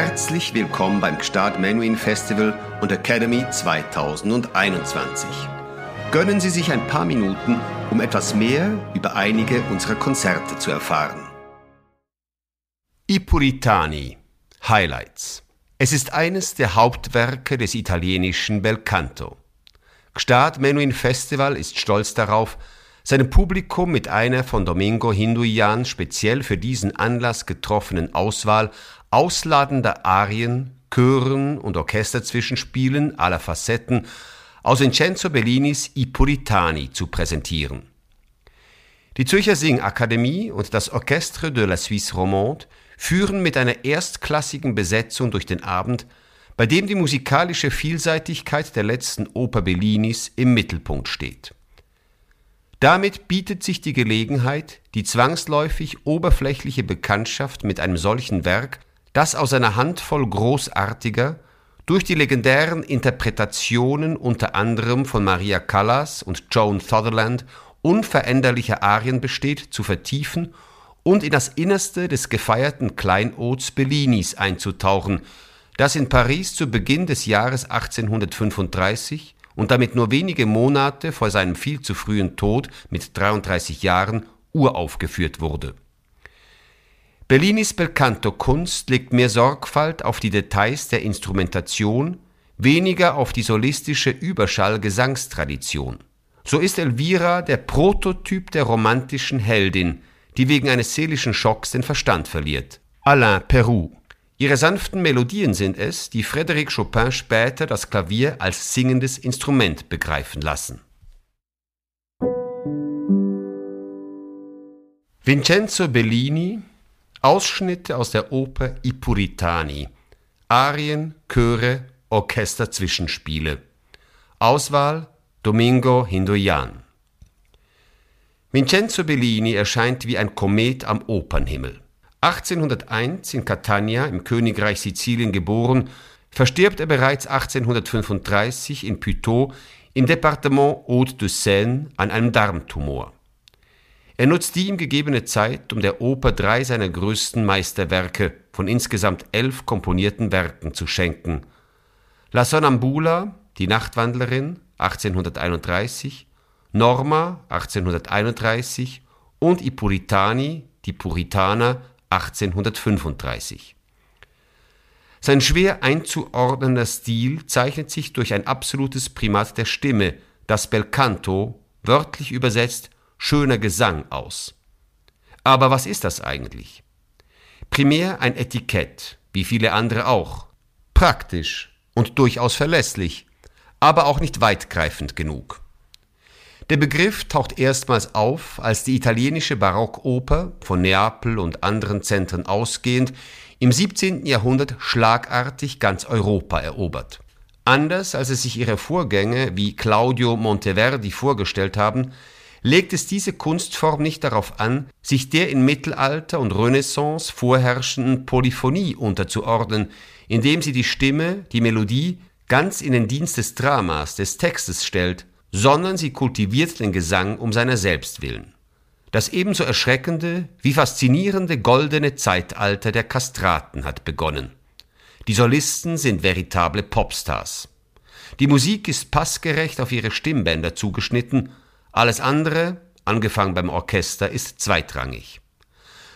Herzlich willkommen beim Gstaad Menuhin Festival und Academy 2021. Gönnen Sie sich ein paar Minuten, um etwas mehr über einige unserer Konzerte zu erfahren. I Puritani – Highlights. Es ist eines der Hauptwerke des italienischen Belcanto. Gstaad Menuhin Festival ist stolz darauf, seinem Publikum mit einer von Domingo Hindoyan speziell für diesen Anlass getroffenen Auswahl ausladender Arien, Chören und Orchesterzwischenspielen aller Facetten aus Vincenzo Bellinis I Puritani zu präsentieren. Die Zürcher Singakademie und das Orchestre de la Suisse Romande führen mit einer erstklassigen Besetzung durch den Abend, bei dem die musikalische Vielseitigkeit der letzten Oper Bellinis im Mittelpunkt steht. Damit bietet sich die Gelegenheit, die zwangsläufig oberflächliche Bekanntschaft mit einem solchen Werk, das aus einer Handvoll großartiger, durch die legendären Interpretationen unter anderem von Maria Callas und Joan Sutherland unveränderlicher Arien besteht, zu vertiefen und in das Innerste des gefeierten Kleinods Bellinis einzutauchen, das in Paris zu Beginn des Jahres 1835 und damit nur wenige Monate vor seinem viel zu frühen Tod mit 33 Jahren uraufgeführt wurde. Bellinis Belcanto-Kunst legt mehr Sorgfalt auf die Details der Instrumentation, weniger auf die solistische Überschall-Gesangstradition. So ist Elvira der Prototyp der romantischen Heldin, die wegen eines seelischen Schocks den Verstand verliert. Alain Perroux. Ihre sanften Melodien sind es, die Frédéric Chopin später das Klavier als singendes Instrument begreifen lassen. Vincenzo Bellini, Ausschnitte aus der Oper I Puritani, Arien, Chöre, Orchesterzwischenspiele. Auswahl Domingo Hindoyan. Vincenzo Bellini erscheint wie ein Komet am Opernhimmel. 1801 in Catania im Königreich Sizilien geboren, verstirbt er bereits 1835 in Puteaux im Departement Hauts-de-Seine an einem Darmtumor. Er nutzt die ihm gegebene Zeit, um der Oper 3 seiner größten Meisterwerke von insgesamt 11 komponierten Werken zu schenken. La Sonnambula, die Nachtwandlerin, 1831, Norma, 1831 und I Puritani, die Puritaner, 1835. Sein schwer einzuordnender Stil zeichnet sich durch ein absolutes Primat der Stimme, das Belcanto, wörtlich übersetzt, schöner Gesang, aus. Aber was ist das eigentlich? Primär ein Etikett, wie viele andere auch. Praktisch und durchaus verlässlich, aber auch nicht weitgreifend genug. Der Begriff taucht erstmals auf, als die italienische Barockoper, von Neapel und anderen Zentren ausgehend, im 17. Jahrhundert schlagartig ganz Europa erobert. Anders als es sich ihre Vorgänger wie Claudio Monteverdi vorgestellt haben, legt es diese Kunstform nicht darauf an, sich der in Mittelalter und Renaissance vorherrschenden Polyphonie unterzuordnen, indem sie die Stimme, die Melodie, ganz in den Dienst des Dramas, des Textes stellt, sondern sie kultiviert den Gesang um seiner selbst willen. Das ebenso erschreckende wie faszinierende goldene Zeitalter der Kastraten hat begonnen. Die Solisten sind veritable Popstars. Die Musik ist passgerecht auf ihre Stimmbänder zugeschnitten, alles andere, angefangen beim Orchester, ist zweitrangig.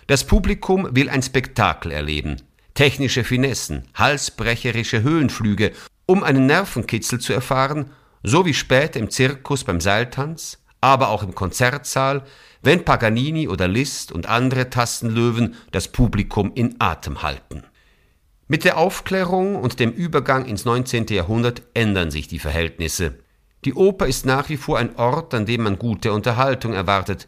Das Publikum will ein Spektakel erleben, technische Finessen, halsbrecherische Höhenflüge, um einen Nervenkitzel zu erfahren, so wie später im Zirkus beim Seiltanz, aber auch im Konzertsaal, wenn Paganini oder Liszt und andere Tastenlöwen das Publikum in Atem halten. Mit der Aufklärung und dem Übergang ins 19. Jahrhundert ändern sich die Verhältnisse. Die Oper ist nach wie vor ein Ort, an dem man gute Unterhaltung erwartet,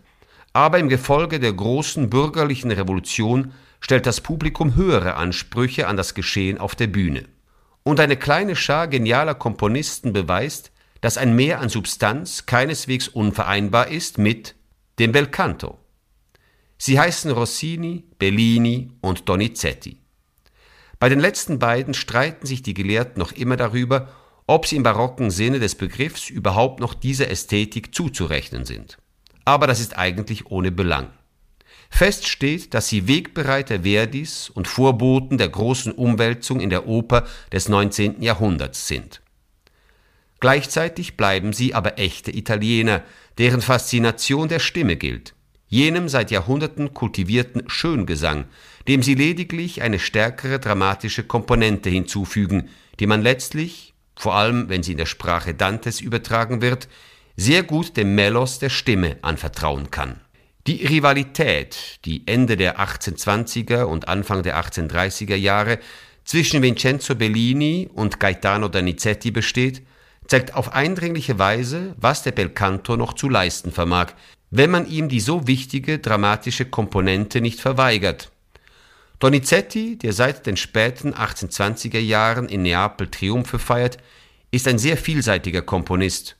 aber im Gefolge der großen bürgerlichen Revolution stellt das Publikum höhere Ansprüche an das Geschehen auf der Bühne. Und eine kleine Schar genialer Komponisten beweist, dass ein Mehr an Substanz keineswegs unvereinbar ist mit dem Belcanto. Sie heißen Rossini, Bellini und Donizetti. Bei den letzten beiden streiten sich die Gelehrten noch immer darüber, ob sie im barocken Sinne des Begriffs überhaupt noch dieser Ästhetik zuzurechnen sind. Aber das ist eigentlich ohne Belang. Fest steht, dass sie Wegbereiter Verdis und Vorboten der großen Umwälzung in der Oper des 19. Jahrhunderts sind. Gleichzeitig bleiben sie aber echte Italiener, deren Faszination der Stimme gilt, jenem seit Jahrhunderten kultivierten Schöngesang, dem sie lediglich eine stärkere dramatische Komponente hinzufügen, die man letztlich, vor allem wenn sie in der Sprache Dantes übertragen wird, sehr gut dem Melos der Stimme anvertrauen kann. Die Rivalität, die Ende der 1820er und Anfang der 1830er Jahre zwischen Vincenzo Bellini und Gaetano Donizetti besteht, zeigt auf eindringliche Weise, was der Bel Canto noch zu leisten vermag, wenn man ihm die so wichtige dramatische Komponente nicht verweigert. Donizetti, der seit den späten 1820er Jahren in Neapel Triumphe feiert, ist ein sehr vielseitiger Komponist,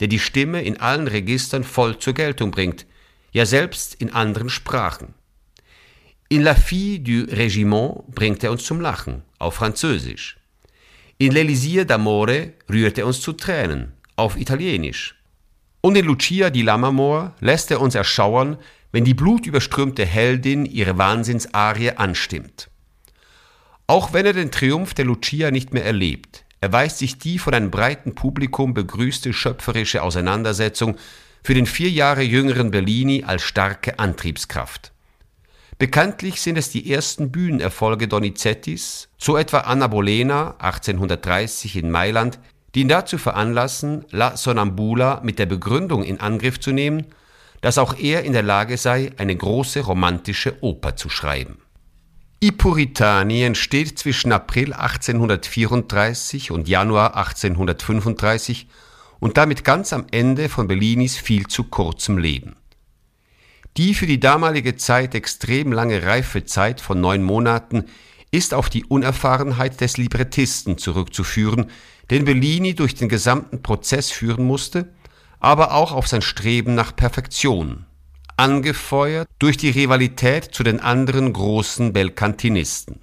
der die Stimme in allen Registern voll zur Geltung bringt, ja selbst in anderen Sprachen. In La Fille du Régiment bringt er uns zum Lachen, auf Französisch. In L'elisir d'Amore rührt er uns zu Tränen, auf Italienisch. Und in Lucia di Lammermoor lässt er uns erschauern, wenn die blutüberströmte Heldin ihre Wahnsinnsarie anstimmt. Auch wenn er den Triumph der Lucia nicht mehr erlebt, erweist sich die von einem breiten Publikum begrüßte schöpferische Auseinandersetzung für den 4 Jahre jüngeren Bellini als starke Antriebskraft. Bekanntlich sind es die ersten Bühnenerfolge Donizettis, so etwa Anna Bolena 1830 in Mailand, die ihn dazu veranlassen, La Sonnambula mit der Begründung in Angriff zu nehmen, dass auch er in der Lage sei, eine große romantische Oper zu schreiben. I Puritani entsteht zwischen April 1834 und Januar 1835 und damit ganz am Ende von Bellinis viel zu kurzem Leben. Die für die damalige Zeit extrem lange Reifezeit von 9 Monaten ist auf die Unerfahrenheit des Librettisten zurückzuführen, den Bellini durch den gesamten Prozess führen musste, aber auch auf sein Streben nach Perfektion, angefeuert durch die Rivalität zu den anderen großen Belcantinisten.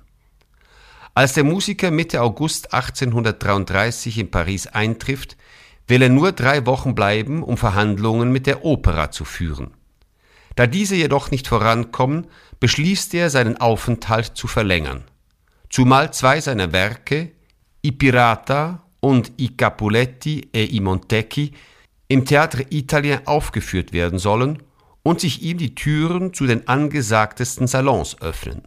Als der Musiker Mitte August 1833 in Paris eintrifft, will er nur 3 Wochen bleiben, um Verhandlungen mit der Opera zu führen. Da diese jedoch nicht vorankommen, beschließt er, seinen Aufenthalt zu verlängern. Zumal 2 seiner Werke, I Pirata und I Capuletti e I Montecchi, im Theatre Italien aufgeführt werden sollen und sich ihm die Türen zu den angesagtesten Salons öffnen.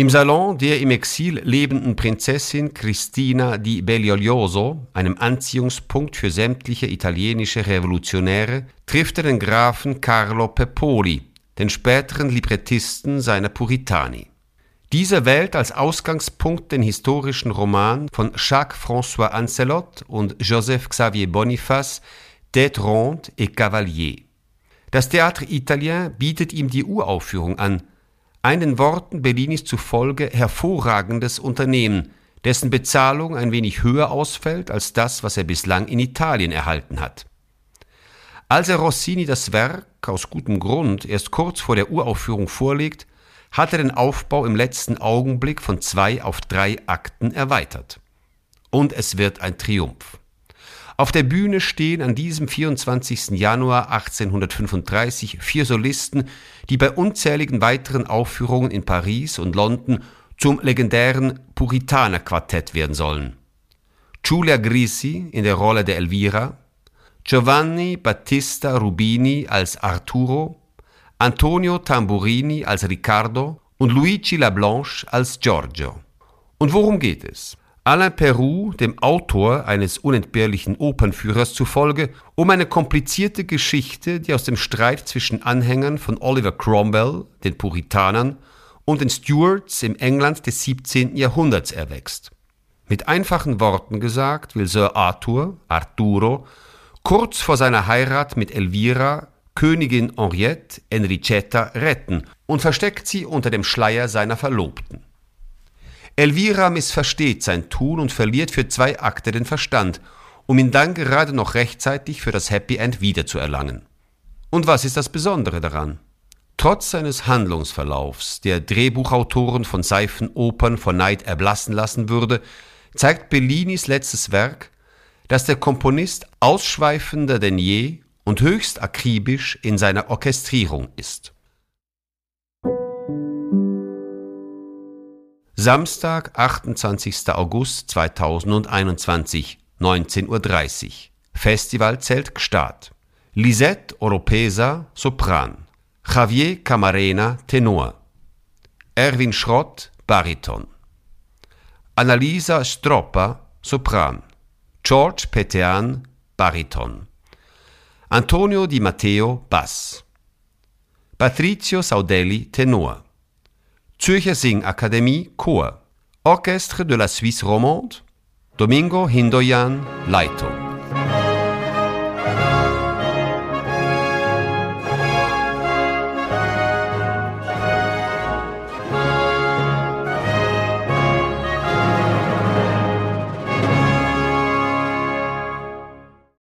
Im Salon der im Exil lebenden Prinzessin Christina di Bellioglioso, einem Anziehungspunkt für sämtliche italienische Revolutionäre, trifft er den Grafen Carlo Pepoli, den späteren Librettisten seiner Puritani. Dieser wählt als Ausgangspunkt den historischen Roman von Jacques-François Ancelot und Joseph Xavier Boniface, Têtes Rondes et Cavaliers. Das Théâtre Italien bietet ihm die Uraufführung an, ein den Worten Bellinis zufolge hervorragendes Unternehmen, dessen Bezahlung ein wenig höher ausfällt als das, was er bislang in Italien erhalten hat. Als er Rossini das Werk, aus gutem Grund, erst kurz vor der Uraufführung vorlegt, hat er den Aufbau im letzten Augenblick von 2 auf 3 Akten erweitert. Und es wird ein Triumph. Auf der Bühne stehen an diesem 24. Januar 1835 4 Solisten, die bei unzähligen weiteren Aufführungen in Paris und London zum legendären Puritanerquartett werden sollen. Giulia Grisi in der Rolle der Elvira, Giovanni Battista Rubini als Arturo, Antonio Tamburini als Riccardo und Luigi Lablanche als Giorgio. Und worum geht es? Alain Perroux, dem Autor eines unentbehrlichen Opernführers zufolge, um eine komplizierte Geschichte, die aus dem Streit zwischen Anhängern von Oliver Cromwell, den Puritanern, und den Stuarts im England des 17. Jahrhunderts erwächst. Mit einfachen Worten gesagt will Sir Arthur, Arturo, kurz vor seiner Heirat mit Elvira, Königin Henriette, Enricetta, retten und versteckt sie unter dem Schleier seiner Verlobten. Elvira missversteht sein Tun und verliert für 2 Akte den Verstand, um ihn dann gerade noch rechtzeitig für das Happy End wiederzuerlangen. Und was ist das Besondere daran? Trotz seines Handlungsverlaufs, der Drehbuchautoren von Seifenopern vor Neid erblassen lassen würde, zeigt Bellinis letztes Werk, dass der Komponist ausschweifender denn je und höchst akribisch in seiner Orchestrierung ist. Samstag, 28. August 2021, 19:30 Uhr. Festivalzelt Gstaad. Lisette Oropesa, Sopran. Javier Camarena, Tenor. Erwin Schrott, Bariton. Annalisa Stroppa, Sopran. George Petean, Bariton. Antonio Di Matteo, Bass. Patrizio Saudelli, Tenor. Zürcher Singakademie, Chor. Orchestre de la Suisse Romande. Domingo Hindoyan, Leitung.